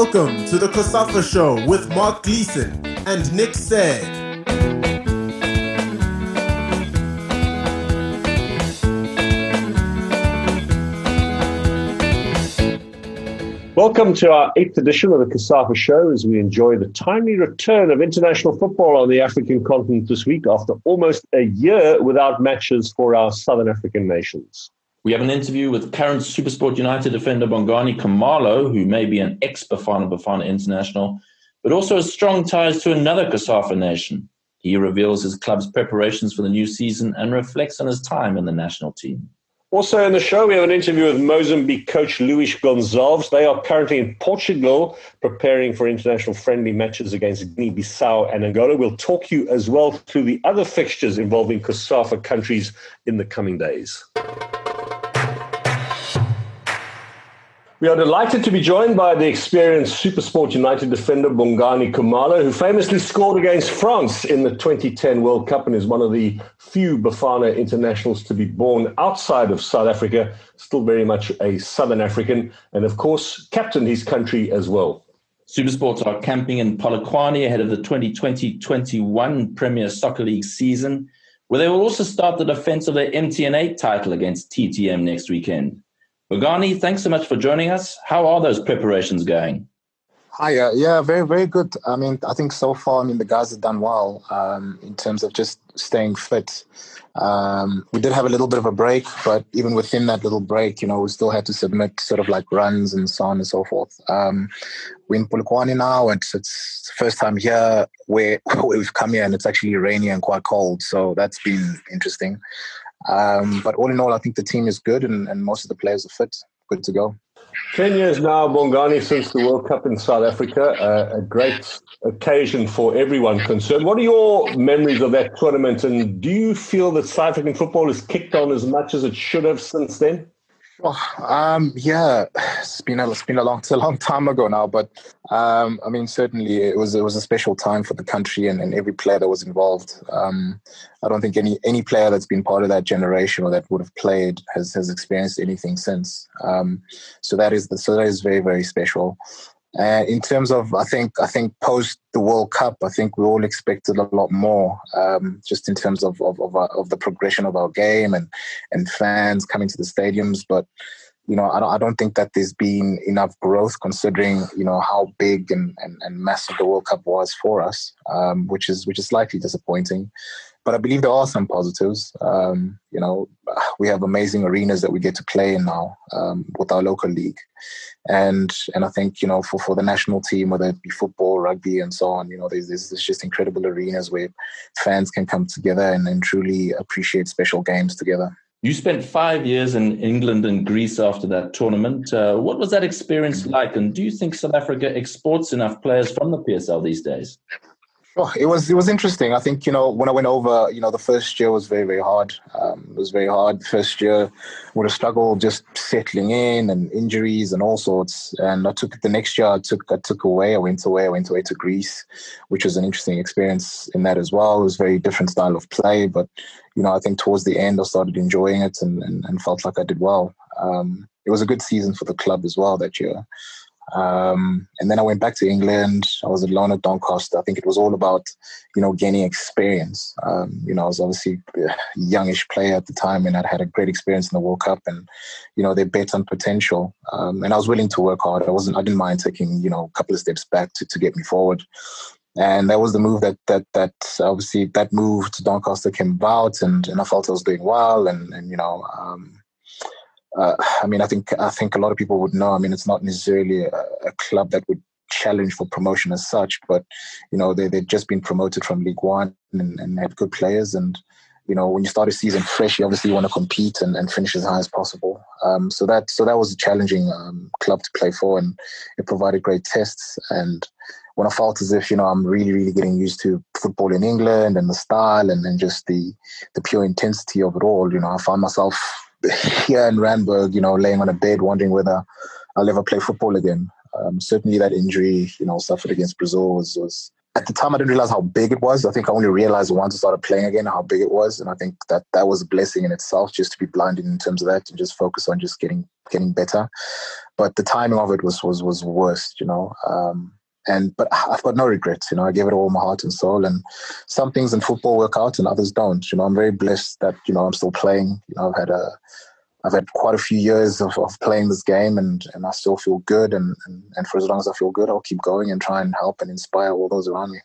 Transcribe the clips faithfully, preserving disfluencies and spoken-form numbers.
Welcome to the COSAFA Show with Mark Gleason and Nick Said. Welcome to our eighth edition of the COSAFA Show as we enjoy the timely return of international football on the African continent this week after almost a year without matches for our Southern African nations. We have an interview with current SuperSport United defender Bongani Khumalo, who may be an ex-Bafana Bafana international, but also has strong ties to another COSAFA nation. He reveals his club's preparations for the new season and reflects on his time in the national team. Also in the show, we have an interview with Mozambique coach Luis González. They are currently in Portugal preparing for international friendly matches against Guinea-Bissau and Angola. We'll talk you as well through the other fixtures involving COSAFA countries in the coming days. We are delighted to be joined by the experienced SuperSport United defender Bongani Khumalo, who famously scored against France in the twenty ten World Cup and is one of the few Bafana internationals to be born outside of South Africa, still very much a Southern African, and of course, captained his country as well. SuperSports are camping in Polokwane ahead of the twenty twenty twenty-one Premier Soccer League season, where they will also start the defence of their M T N eight title against T T M next weekend. Bongani, thanks so much for joining us. How are those preparations going? Hi, uh, yeah, very, very good. I mean, I think so far, I mean, the guys have done well um, in terms of just staying fit. Um, we did have a little bit of a break, but even within that little break, you know, we still had to submit sort of like runs and so on and so forth. Um, we're in Polokwane now, and it's, it's the first time here where we've come here, and it's actually rainy and quite cold, so that's been interesting. Um, but all in all, I think the team is good and, and most of the players are fit, good to go. Ten years now, Bongani, since the World Cup in South Africa, uh, a great occasion for everyone concerned. What are your memories of that tournament, and do you feel that South African football has kicked on as much as it should have since then? Sure. Um, yeah, it's been a, it's been a long, it's a long time ago now, but um, I mean, certainly it was it was a special time for the country and, and every player that was involved. Um, I don't think any any player that's been part of that generation or that would have played has, has experienced anything since. Um, so that is the, so that is very very special. Uh, in terms of, I think, I think post the World Cup, I think we all expected a lot more, um, just in terms of of of, our, of the progression of our game and, and fans coming to the stadiums. But you know, I don't I don't think that there's been enough growth considering you know how big and, and, and massive the World Cup was for us, um, which is which is slightly disappointing. But I believe there are some positives. Um, you know, we have amazing arenas that we get to play in now um, with our local league. And and I think, you know, for, for the national team, whether it be football, rugby and so on, you know, there's, there's just incredible arenas where fans can come together and, and truly appreciate special games together. You spent five years in England and Greece after that tournament. Uh, what was that experience like? And do you think South Africa exports enough players from the P S L these days? Oh, it was it was interesting. I think, you know, when I went over, you know, the first year was very, very hard. Um, it was very hard. First year would have struggled just settling in and injuries and all sorts. And I took the next year, I took I took away. I went away. I went away to Greece, which was an interesting experience in that as well. It was a very different style of play. But, you know, I think towards the end, I started enjoying it and, and, and felt like I did well. Um, it was a good season for the club as well that year. Um, and then I went back to England. I was alone at Doncaster. I think it was all about, you know, gaining experience. Um, you know, I was obviously a youngish player at the time and I'd had a great experience in the World Cup and, you know, they bet on potential. Um, and I was willing to work hard. I wasn't, I didn't mind taking, you know, a couple of steps back to, to get me forward. And that was the move that, that, that obviously that move to Doncaster came about and, and I felt I was doing well and, and, you know, um, Uh, I mean, I think I think a lot of people would know. I mean, it's not necessarily a, a club that would challenge for promotion as such, but, you know, they, they'd just been promoted from League One and, and had good players. And, you know, when you start a season fresh, you obviously want to compete and, and finish as high as possible. Um, so that so that was a challenging um, club to play for, and it provided great tests. And when I felt as if, you know, I'm really, really getting used to football in England and the style and then just the, the pure intensity of it all, you know, I found myself here in Randburg, you know, laying on a bed, wondering whether I'll ever play football again. Um, certainly that injury, you know, suffered against Brazil was, was, at the time I didn't realize how big it was. I think I only realized once I started playing again how big it was. And I think that that was a blessing in itself just to be blinded in terms of that and just focus on just getting getting better, but the timing of it was was was worst, you know. Um, and but I've got no regrets, you know. I gave it all my heart and soul, and some things in football work out and others don't. You know, I'm very blessed that, you know, I'm still playing. You know, I've had a I've had quite a few years of, of playing this game, and, and I still feel good. And, and, and for as long as I feel good, I'll keep going and try and help and inspire all those around me.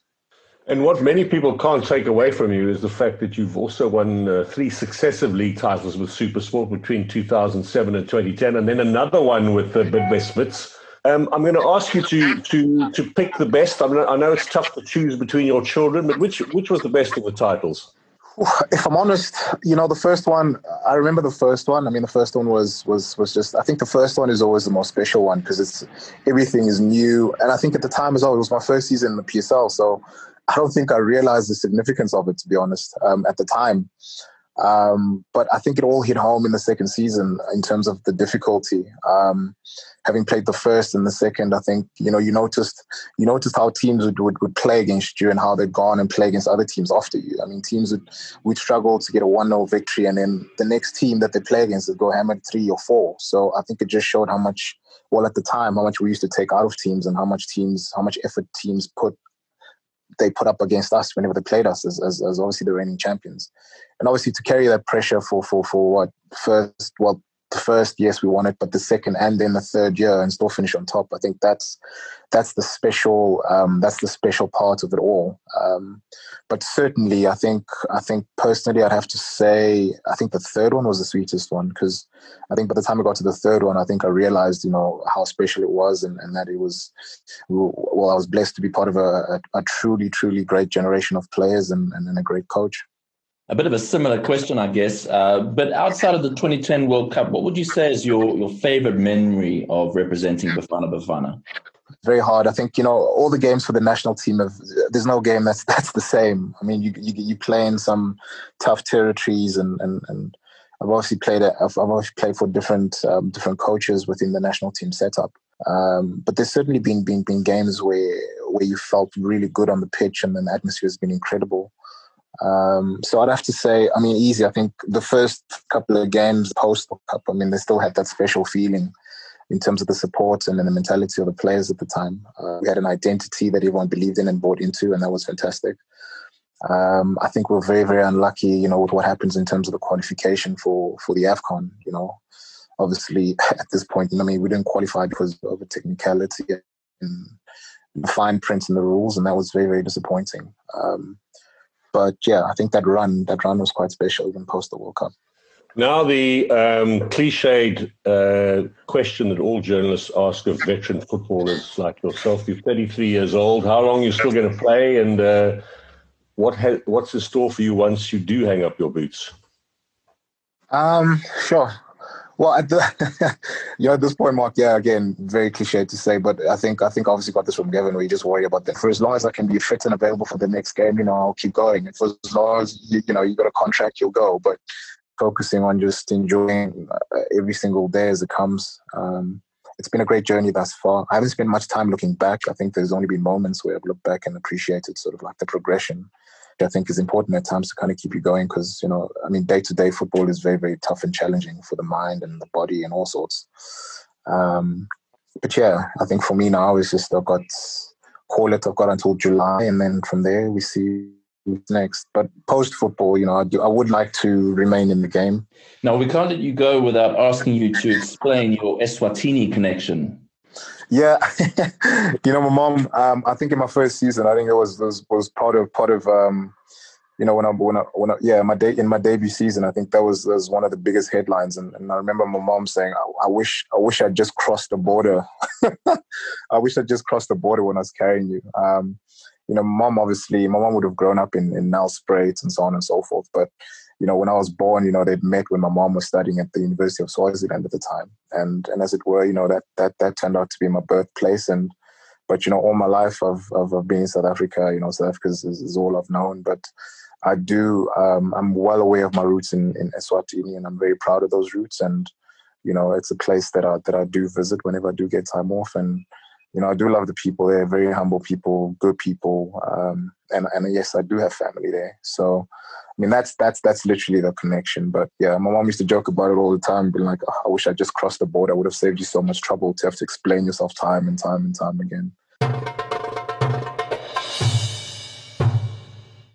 And what many people can't take away from you is the fact that you've also won uh, three successive league titles with SuperSport between two thousand seven and twenty ten, and then another one with the uh, Bidvest Wits. Um, I'm going to ask you to to to pick the best. I mean, I know it's tough to choose between your children, but which which was the best of the titles? If I'm honest, you know, the first one, I remember the first one. I mean, the first one was was was just, I think the first one is always the most special one because it's, everything is new. And I think at the time as well, it was my first season in the P S L. So I don't think I realized the significance of it, to be honest, um, at the time. Um, but I think it all hit home in the second season in terms of the difficulty. Um, having played the first and the second, I think, you know, you noticed you noticed how teams would, would, would play against you and how they'd gone and play against other teams after you. I mean, teams would, would struggle to get a one nil victory, and then the next team that they play against would go hammered three or four. So I think it just showed how much, well, at the time, how much we used to take out of teams and how much teams, how much effort teams put they put up against us whenever they played us as, as, as obviously the reigning champions. And obviously to carry that pressure for, for, for what first, well, the first, yes, we won it, but the second and then the third year and still finish on top. I think that's, that's the special, um, that's the special part of it all. Um, but certainly I think, I think personally, I'd have to say, I think the third one was the sweetest one, because I think by the time I got to the third one, I think I realized, you know, how special it was, and, and that it was, well, I was blessed to be part of a, a, a truly, truly great generation of players and, and, and a great coach. A bit of a similar question, I guess, uh, but outside of the twenty ten World Cup, what would you say is your, your favorite memory of representing Bafana Bafana? Very hard. I think, you know, all the games for the national team, have, there's no game that's that's the same. I mean, you you, you play in some tough territories, and, and, and I've obviously played a, I've obviously played for different um, different coaches within the national team setup. Um, but there's certainly been, been been games where where you felt really good on the pitch, and then the atmosphere has been incredible. Um, so I'd have to say, I mean, easy. I think the first couple of games post Cup, I mean, they still had that special feeling in terms of the support and, and the mentality of the players at the time. Uh, we had an identity that everyone believed in and bought into, and that was fantastic. Um, I think we're very, very unlucky, you know, with what happens in terms of the qualification for, for the AFCON, you know, obviously at this point, I mean, we didn't qualify because of a technicality and the fine print in the rules. And that was very, very disappointing. Um, But yeah, I think that run, that run was quite special, even post the World Cup. Now the um, cliched uh, question that all journalists ask of veteran footballers like yourself: you're thirty-three years old. How long are you still going to play? And uh, what ha- what's in store for you once you do hang up your boots? Um, sure. Well, at the, you know, at this point, Mark, yeah, again, very cliche to say, but I think I think I obviously got this from Gavin, where you just worry about that. For as long as I can be fit and available for the next game, you know, I'll keep going. And for as long as, you, you know, you got a contract, you'll go. But focusing on just enjoying every single day as it comes. Um, it's been a great journey thus far. I haven't spent much time looking back. I think there's only been moments where I've looked back and appreciated sort of like the progression. I think is important at times to kind of keep you going, because, you know, I mean, day-to-day football is very, very tough and challenging for the mind and the body and all sorts. Um, but yeah, I think for me now, it's just I've got, call it, I've got until July, and then from there we see what's next. But post-football, you know, I, do, I would like to remain in the game. Now, we can't let you go without asking you to explain your Eswatini connection. Yeah, you know, my mom. Um, I think in my first season, I think it was was, was part of part of um, you know, when I when I when I, yeah, my de- in my debut season, I think that was, was one of the biggest headlines. And, and I remember my mom saying, I, "I wish I wish I'd just crossed the border. I wish I just crossed the border when I was carrying you." Um, you know, my mom obviously, my mom would have grown up in in Nelspruit and so on and so forth, but. You know, when I was born, you know, they'd met when my mom was studying at the University of Swaziland at the time. And and as it were, you know, that that that turned out to be my birthplace. And but, you know, all my life I've, I've, I've been in South Africa. You know, South Africa is, is all I've known. But I do, um, I'm well aware of my roots in, in Eswatini, and I'm very proud of those roots. And, you know, it's a place that I, that I do visit whenever I do get time off. And you know, I do love the people there, very humble people, good people. Um, and, and yes, I do have family there. So, I mean, that's that's that's literally the connection. But yeah, my mom used to joke about it all the time, being like, oh, I wish I just crossed the border. I would have saved you so much trouble to have to explain yourself time and time and time again.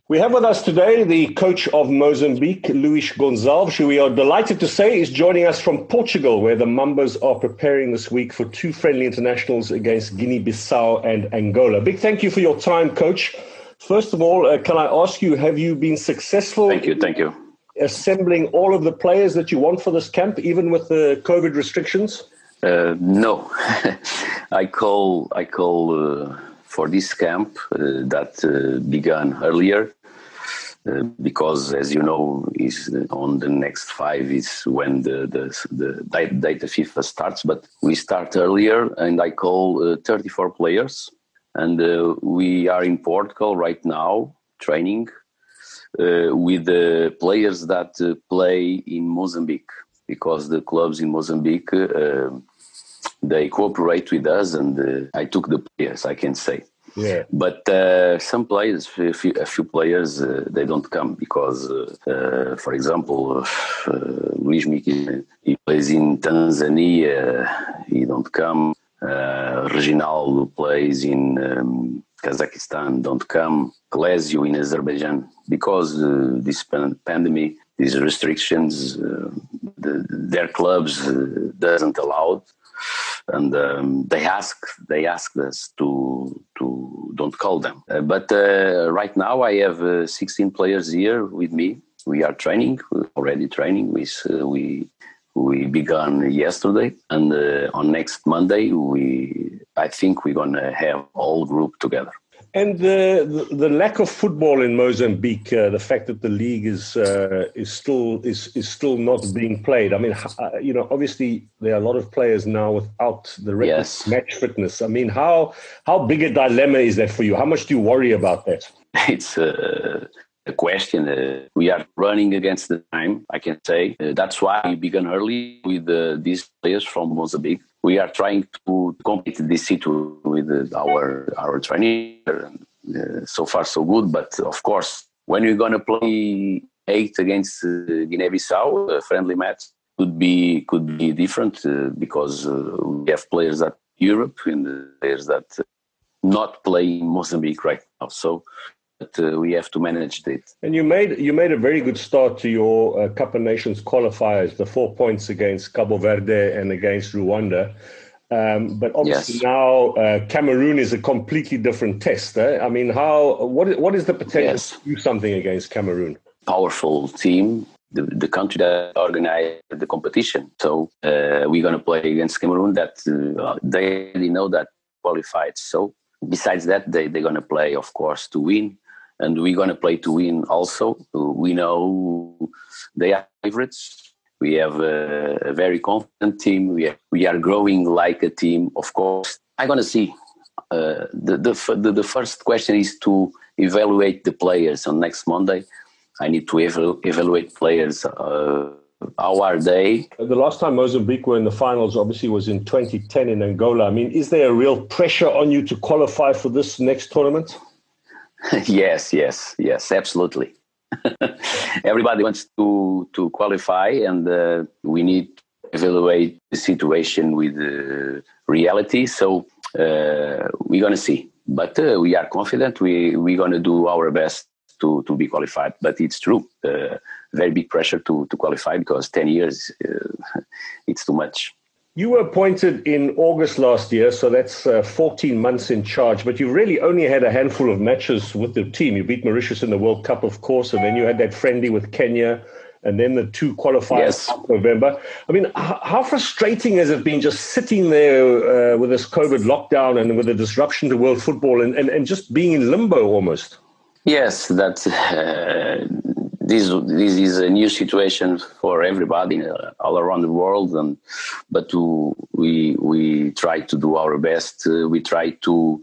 We have with us today the coach of Mozambique, Luis González, who we are delighted to say is joining us from Portugal, where the Mambas are preparing this week for two friendly internationals against Guinea-Bissau and Angola. Big thank you for your time, Coach. First of all, uh, can I ask you, have you been successful thank you, thank you. assembling all of the players that you want for this camp, even with the COVID restrictions? Uh, no. I call... I call uh... for this camp uh, that uh, began earlier uh, because, as you know, is on the next five is when the, the, the data FIFA starts, but we start earlier and I call uh, thirty-four players, and uh, we are in Portugal right now training uh, with the players that uh, play in Mozambique, because the clubs in Mozambique uh, they cooperate with us, and uh, I took the players, I can say. Yeah. But uh, some players, a few, a few players, uh, they don't come because, uh, uh, for example, uh, Luis Miquel, he plays in Tanzania, he don't come. Uh, Reginaldo plays in um, Kazakhstan, don't come. Claesio in Azerbaijan, because uh, this pan- pandemic, these restrictions, uh, the, their clubs uh, doesn't allow it. And um, they ask, they asked us to to don't call them. Uh, but uh, right now I have uh, sixteen players here with me. We are training, we're already training. We uh, we we began yesterday, and uh, on next Monday we I think we're gonna have all group together. And the, the lack of football in Mozambique, uh, the fact that the league is uh, is still is is still not being played. I mean, you know, obviously there are a lot of players now without the yes. match fitness. I mean, how how big a dilemma is that for you? How much do you worry about that? It's uh, a question. Uh, we are running against the time, I can say. Uh, that's why we began early with uh, these players from Mozambique. We are trying to complete this situation with uh, our our training. Uh, so far, so good. But of course, when we're going to play eight against uh, Guinea-Bissau, a friendly match could be could be different uh, because uh, we have players that Europe and players that uh, not play in Mozambique right now. So. But uh, we have to manage it. And you made you made a very good start to your uh, Cup of Nations qualifiers, the four points against Cabo Verde and against Rwanda. Um, but obviously yes. now uh, Cameroon is a completely different test. Eh? I mean, how what what is the potential yes. to do something against Cameroon? Powerful team, the, the country that organized the competition. So uh, we're going to play against Cameroon that uh, they already know that qualified. So besides that, they, they're going to play, of course, to win. And we're going to play to win also. We know they are favorites. We have a, a very confident team. We are, we are growing like a team, of course. I'm going to see. Uh, the, the, the, the first question is to evaluate the players on next Monday. I need to ev- evaluate players. Uh, how are they? The last time Mozambique were in the finals, obviously, was in twenty ten in Angola. I mean, is there a real pressure on you to qualify for this next tournament? Yes, yes, yes, absolutely. Everybody wants to, to qualify, and uh, we need to evaluate the situation with uh, reality. So uh, we're going to see. But uh, we are confident. We, we're going to do our best to, to be qualified. But it's true. Uh, very big pressure to, to qualify because ten years, uh, it's too much. You were appointed in August last year, so that's uh, fourteen months in charge, but you really only had a handful of matches with the team. You beat Mauritius in the World Cup, of course, and then you had that friendly with Kenya, and then the two qualifiers in yes. November. I mean, h- how frustrating has it been just sitting there uh, with this COVID lockdown and with the disruption to world football and, and, and just being in limbo almost? Yes, that's... Uh... This this is a new situation for everybody uh, all around the world, and but to, we we try to do our best. Uh, we try to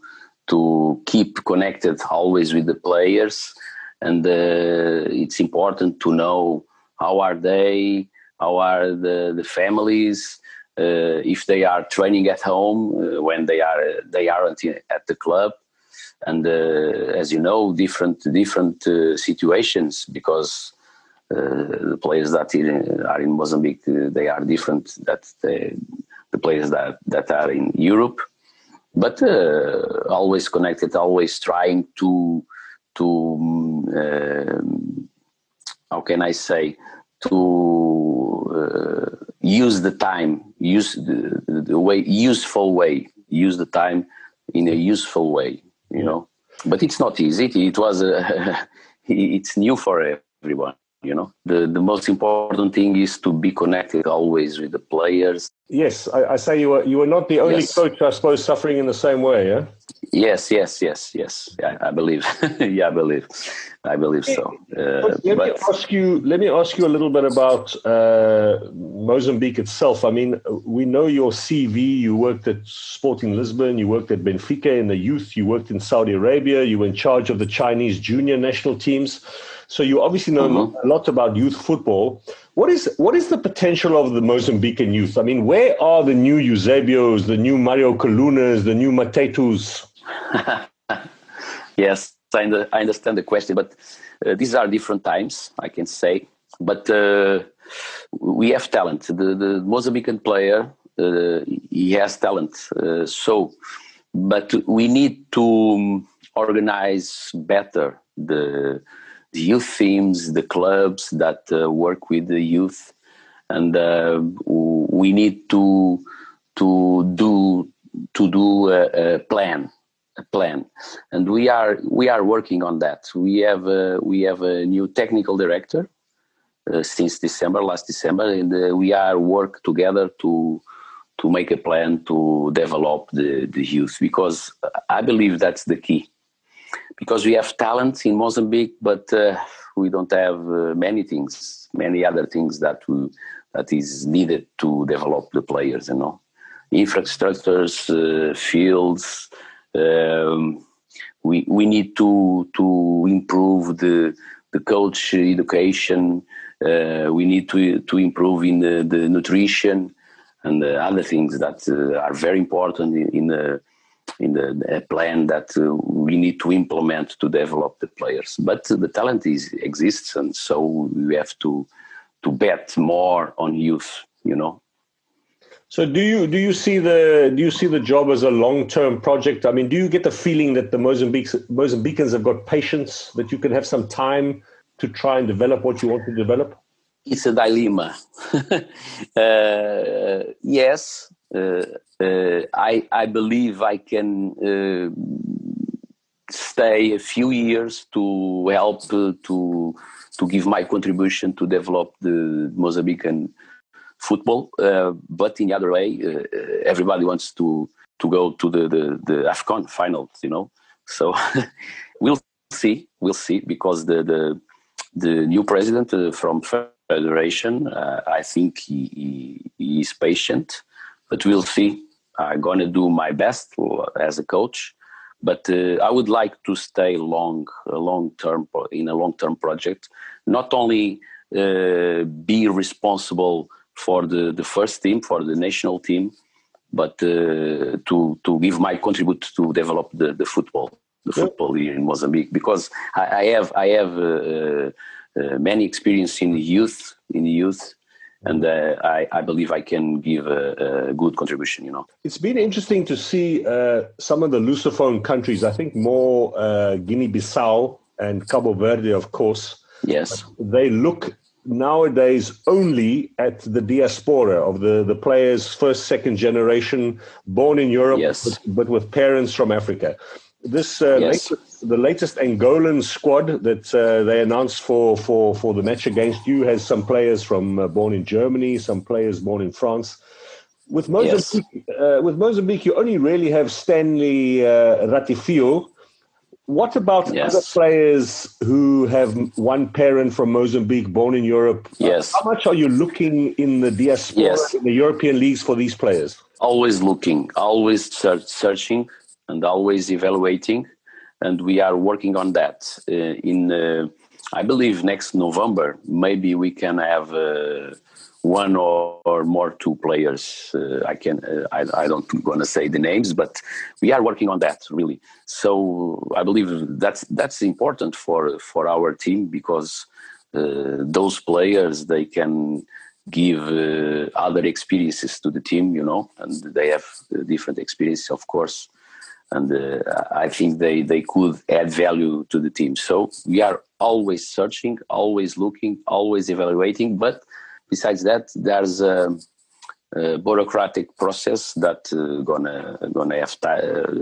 to keep connected always with the players, and uh, it's important to know how are they, how are the, the families, uh, if they are training at home, uh, when they are they aren't at the club. And uh, as you know, different different uh, situations, because uh, the players that are in Mozambique, uh, they are different that they, the players that, that are in Europe. But uh, always connected, always trying to to um, how can I say to uh, use the time, use the, the way useful way, use the time in a useful way. You know, but it's not easy. It, it was, uh, it's new for everyone. You know, the the most important thing is to be connected always with the players. Yes, I, I say you were you were not the only yes. coach, I suppose, suffering in the same way. Yeah. Yes, yes, yes, yes. I, I believe. yeah, I believe. I believe so. Uh, let but... me ask you. Let me ask you a little bit about uh, Mozambique itself. I mean, we know your C V. You worked at Sporting Lisbon. You worked at Benfica in the youth. You worked in Saudi Arabia. You were in charge of the Chinese junior national teams. So you obviously know mm-hmm. a lot about youth football. What is what is the potential of the Mozambican youth? I mean, where are the new Eusebios, the new Mario Colunas, the new Matetus? Yes, I, I understand the question, but uh, these are different times, I can say. But uh, we have talent. The, the Mozambican player, uh, he has talent. Uh, so, but we need to organize better the. The youth teams, the clubs that uh, work with the youth, and uh, we need to to do to do a, a plan, a plan, and we are we are working on that. We have a, we have a new technical director uh, since December, last December, and uh, we are work together to to make a plan to develop the, the youth, because I believe that's the key. Because we have talent in Mozambique, but uh, we don't have uh, many things, many other things that we, that is needed to develop the players. You know, infrastructures, uh, fields. Um, we we need to to improve the the coach education. Uh, we need to to improve in the, the nutrition and the other things that uh, are very important in, in the. in the, the plan that uh, we need to implement to develop the players. But uh, the talent is, exists, and so we have to to bet more on youth, you know. So do you do you see the do you see the job as a long-term project? I mean, do you get the feeling that the Mozambiques, Mozambicans have got patience, that you can have some time to try and develop what you want to develop? It's a dilemma. uh, yes. Uh, uh, I I believe I can uh, stay a few years to help uh, to to give my contribution to develop the Mozambican football. Uh, but in the other way, uh, everybody wants to, to go to the, the, the AFCON finals, you know. So we'll see, we'll see, because the the, the new president uh, from Federation, uh, I think he, he, he is patient. But we'll see. I'm going to do my best as a coach, but uh, I would like to stay long, long term in a long-term project. Not only uh, be responsible for the, the first team, for the national team, but uh, to to give my contribute to develop the, the football, the yeah. football here in Mozambique. Because I, I have I have uh, uh, many experience in youth, in youth. And uh, I, I believe I can give a, a good contribution, you know. It's been interesting to see uh, some of the Lusophone countries, I think more uh, Guinea-Bissau and Cabo Verde, of course. Yes. They look nowadays only at the diaspora of the, the players, first, second generation, born in Europe, yes. but, but with parents from Africa. This uh, yes. latest, the latest Angolan squad that uh, they announced for, for, for the match against you has some players from uh, born in Germany, some players born in France. With Mozambique, yes. uh, with Mozambique, you only really have Stanley uh, Ratifio. What about yes. other players who have one parent from Mozambique, born in Europe? Yes. How much are you looking in the diaspora, yes. in the European leagues for these players? Always looking, always search, searching. And always evaluating, and we are working on that. Uh, in, uh, I believe next November, maybe we can have uh, one or, or more two players. Uh, I can uh, I, I don't want to say the names, but we are working on that really. So I believe that's that's important for for our team, because uh, those players, they can give uh, other experiences to the team, you know, and they have different experiences, of course. And uh, I think they, they could add value to the team. So we are always searching, always looking, always evaluating. But besides that, there's a, a bureaucratic process that uh, gonna gonna have time,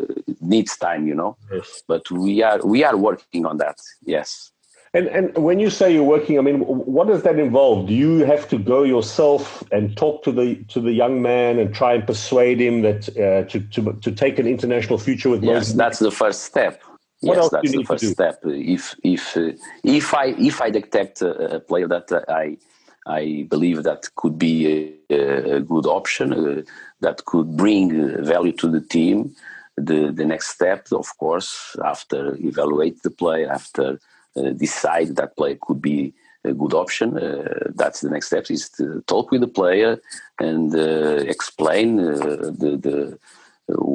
uh, needs time, you know. Yes. But we are we are working on that. Yes. And and when you say you're working, I mean, what does that involve? Do you have to go yourself and talk to the to the young man and try and persuade him that uh, to to to take an international future with? Yes, Mozambique? That's the first step. What yes, else that's do you need the first to do? step. If if uh, if I if I detect a, a player that I I believe that could be a, a good option, uh, that could bring value to the team, the the next step, of course, after evaluate the player, after Uh, decide that player could be a good option. Uh, that's the next step, is to talk with the player and uh, explain uh, the, the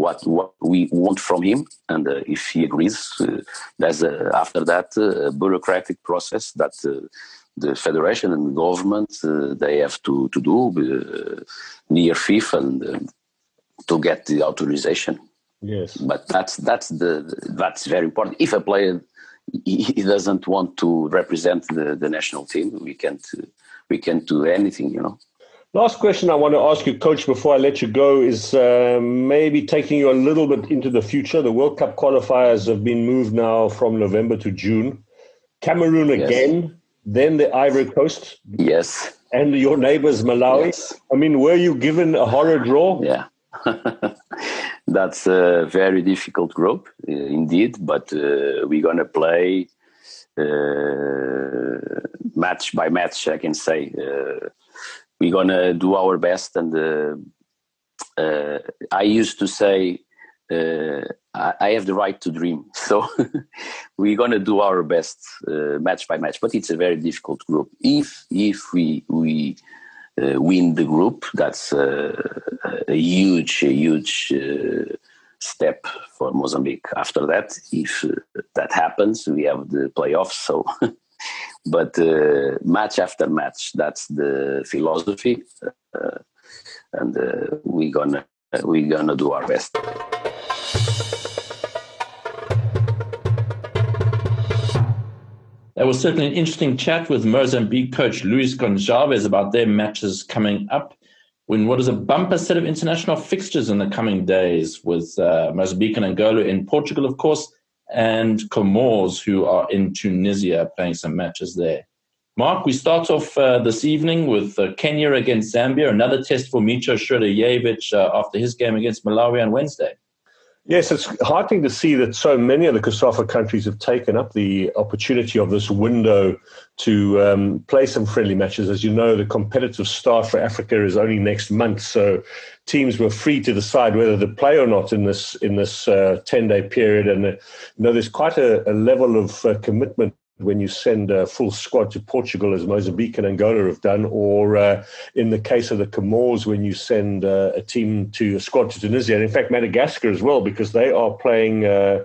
what what we want from him. And uh, if he agrees, uh, there's a, after that uh, a bureaucratic process that uh, the federation and the government uh, they have to to do uh, near FIFA and uh, to get the authorization. Yes, but that's that's the that's very important. If a player he doesn't want to represent the, the national team, we can't we can't do anything, you know. Last question I want to ask you, Coach, before I let you go, is uh, maybe taking you a little bit into the future. The World Cup qualifiers have been moved now from November to June. Cameroon again, yes. Then the Ivory Coast. Yes. And your neighbors, Malawi. Yes. I mean, were you given a horror draw? Yeah. That's a very difficult group, uh, indeed, but uh, we're going to play uh, match by match, I can say. Uh, we're going to do our best. And uh, uh, I used to say, uh, I, I have the right to dream. So we're going to do our best uh, match by match, but it's a very difficult group. If, if we... we Uh, win the group, that's uh, a huge, a huge uh, step for Mozambique. After that, if uh, that happens, we have the playoffs. So, but uh, match after match, that's the philosophy, uh, and uh, we're gonna we're gonna do our best. That was certainly an interesting chat with Mozambique coach Luis González about their matches coming up when what is a bumper set of international fixtures in the coming days, with uh, Mozambique and Angola in Portugal, of course, and Comoros, who are in Tunisia, playing some matches there. Mark, we start off uh, this evening with uh, Kenya against Zambia, another test for Micho Shredojevic uh, after his game against Malawi on Wednesday. Yes, it's heartening to see that so many of the COSAFA countries have taken up the opportunity of this window to um, play some friendly matches. As you know, the competitive start for Africa is only next month, so teams were free to decide whether to play or not in this in this uh, ten-day period. And uh, you know, there's quite a, a level of uh, commitment when you send a full squad to Portugal, as Mozambique and Angola have done, or uh, in the case of the Comoros, when you send uh, a team to a squad to Tunisia, and in fact Madagascar as well, because they are playing uh,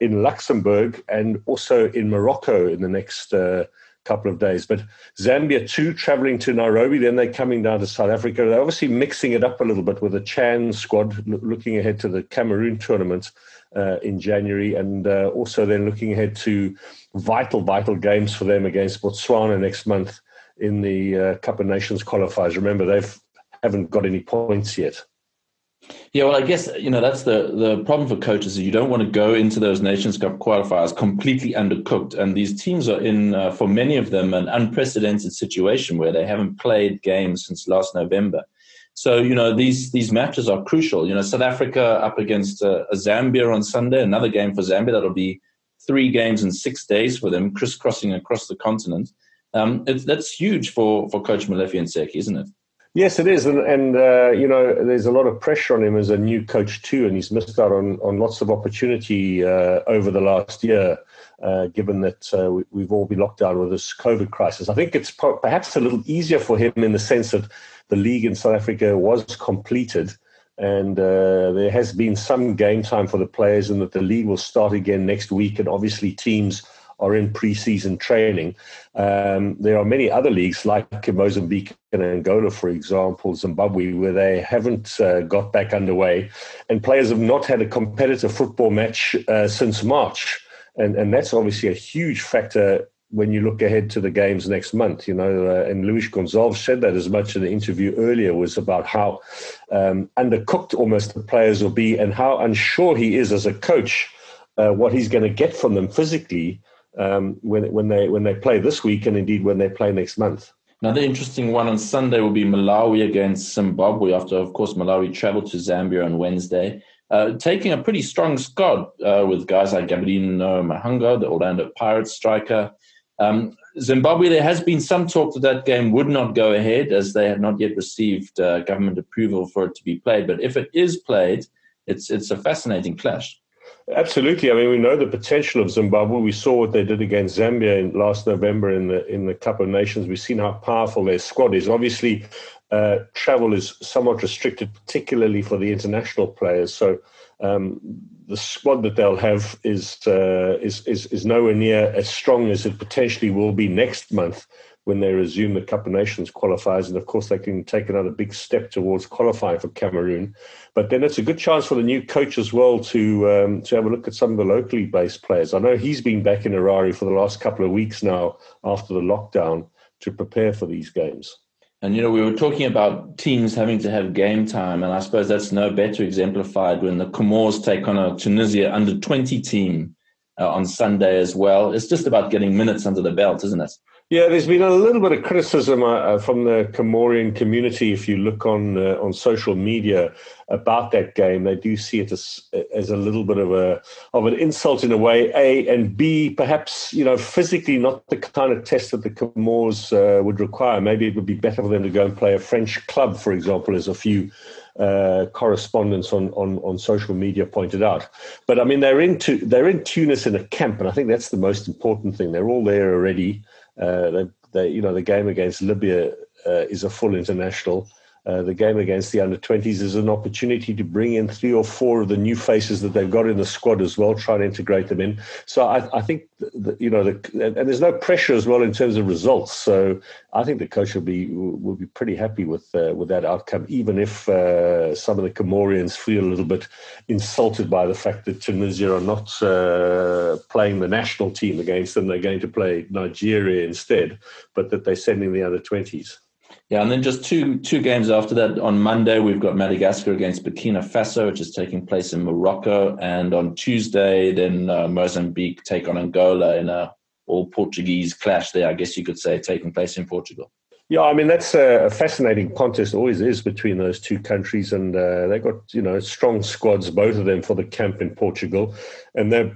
in Luxembourg and also in Morocco in the next uh, couple of days. But Zambia too, travelling to Nairobi, then they're coming down to South Africa. They're obviously mixing it up a little bit with a Chan squad, lo- looking ahead to the Cameroon tournament uh, in January, and uh, also then looking ahead to vital, vital games for them against Botswana next month in the uh, Cup of Nations qualifiers. Remember, they haven't got any points yet. Yeah, well, I guess, you know, that's the, the problem for coaches. You don't want to go into those Nations Cup qualifiers completely undercooked. And these teams are in, uh, for many of them, an unprecedented situation where they haven't played games since last November. So, you know, these, these matches are crucial. You know, South Africa up against uh, Zambia on Sunday, another game for Zambia. That'll be three games in six days for them, crisscrossing across the continent. Um, it, that's huge for, for Coach Molefe and Seki, isn't it? Yes, it is. And, and uh, you know, there's a lot of pressure on him as a new coach too, and he's missed out on, on lots of opportunity uh, over the last year, uh, given that uh, we, we've all been locked down with this COVID crisis. I think it's po- perhaps a little easier for him in the sense that the league in South Africa was completed, and uh, there has been some game time for the players, and that the league will start again next week, and obviously teams are in pre-season training. Um, there are many other leagues like Mozambique and Angola, for example, Zimbabwe, where they haven't uh, got back underway, and players have not had a competitive football match uh, since March. And, and that's obviously a huge factor when you look ahead to the games next month, you know, uh, and Luis González said that as much in the interview earlier, was about how um, undercooked almost the players will be, and how unsure he is as a coach uh, what he's going to get from them physically Um, when when they when they play this week, and indeed when they play next month. Another interesting one on Sunday will be Malawi against Zimbabwe, after, of course, Malawi travelled to Zambia on Wednesday, uh, taking a pretty strong squad uh, with guys like Gabadino Mahunga, the Orlando Pirates striker. Um, Zimbabwe, there has been some talk that that game would not go ahead, as they have not yet received uh, government approval for it to be played. But if it is played, it's it's a fascinating clash. Absolutely. I mean, we know the potential of Zimbabwe. We saw what they did against Zambia in last November in the in the Cup of Nations. We've seen how powerful their squad is. Obviously, uh, travel is somewhat restricted, particularly for the international players. So um, the squad that they'll have is, uh, is is is nowhere near as strong as it potentially will be next month when they resume the Cup of Nations qualifiers. And of course, they can take another big step towards qualifying for Cameroon. But then it's a good chance for the new coach as well to um, to have a look at some of the locally based players. I know he's been back in Harare for the last couple of weeks now after the lockdown to prepare for these games. And, you know, we were talking about teams having to have game time, and I suppose that's no better exemplified when the Comoros take on a Tunisia under twenty team uh, on Sunday as well. It's just about getting minutes under the belt, isn't it? Yeah, there's been a little bit of criticism uh, from the Comorian community, if you look on uh, on social media, about that game. They do see it as, as a little bit of a of an insult in a way, A, and B, perhaps, you know, physically not the kind of test that the Comores uh, would require. Maybe it would be better for them to go and play a French club, for example, as a few uh, correspondents on, on, on social media pointed out. But, I mean, they're in, tu- they're in Tunis in a camp, and I think that's the most important thing. They're all there already. Uh, they, they, you know, the game against Libya uh, is a full international. Uh, the game against the under twenties is an opportunity to bring in three or four of the new faces that they've got in the squad as well, try to integrate them in. So I, I think, the, you know, the, and there's no pressure as well in terms of results. So I think the coach will be will be pretty happy with uh, with that outcome, even if uh, some of the Comorians feel a little bit insulted by the fact that Tunisia are not uh, playing the national team against them. They're going to play Nigeria instead, but that they're sending the under twenties. Yeah, and then just two two games after that, on Monday, we've got Madagascar against Burkina Faso, which is taking place in Morocco. And on Tuesday, then uh, Mozambique take on Angola in a all-Portuguese clash there, I guess you could say, taking place in Portugal. Yeah, I mean, that's a fascinating contest, always is, between those two countries. And uh, they've got, you know, strong squads, both of them, for the camp in Portugal. And they're...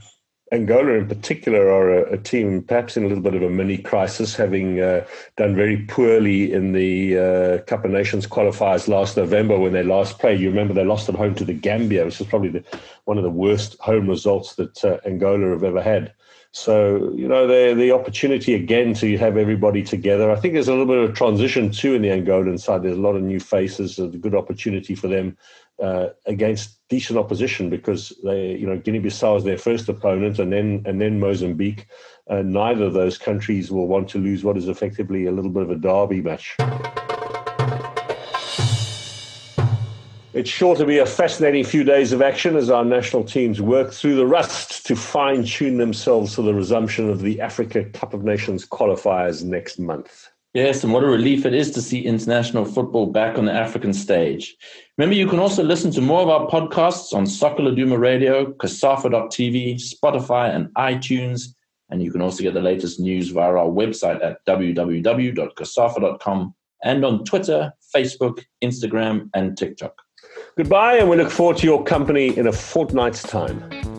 Angola in particular are a, a team perhaps in a little bit of a mini crisis, having uh, done very poorly in the uh, Cup of Nations qualifiers last November when they last played. You remember they lost at home to the Gambia, which is probably the, one of the worst home results that uh, Angola have ever had. So, you know, the opportunity again to have everybody together. I think there's a little bit of a transition too in the Angolan side. There's a lot of new faces, a good opportunity for them uh, against decent opposition, because they, you know, Guinea-Bissau is their first opponent, and then and then Mozambique. Uh, neither of those countries will want to lose what is effectively a little bit of a derby match. It's sure to be a fascinating few days of action as our national teams work through the rust to fine-tune themselves for the resumption of the Africa Cup of Nations qualifiers next month. Yes, and what a relief it is to see international football back on the African stage. Remember, you can also listen to more of our podcasts on Soccer La Duma Radio, COSAFA dot T V, Spotify and iTunes. And you can also get the latest news via our website at w w w dot cosafa dot com and on Twitter, Facebook, Instagram and TikTok. Goodbye, and we look forward to your company in a fortnight's time.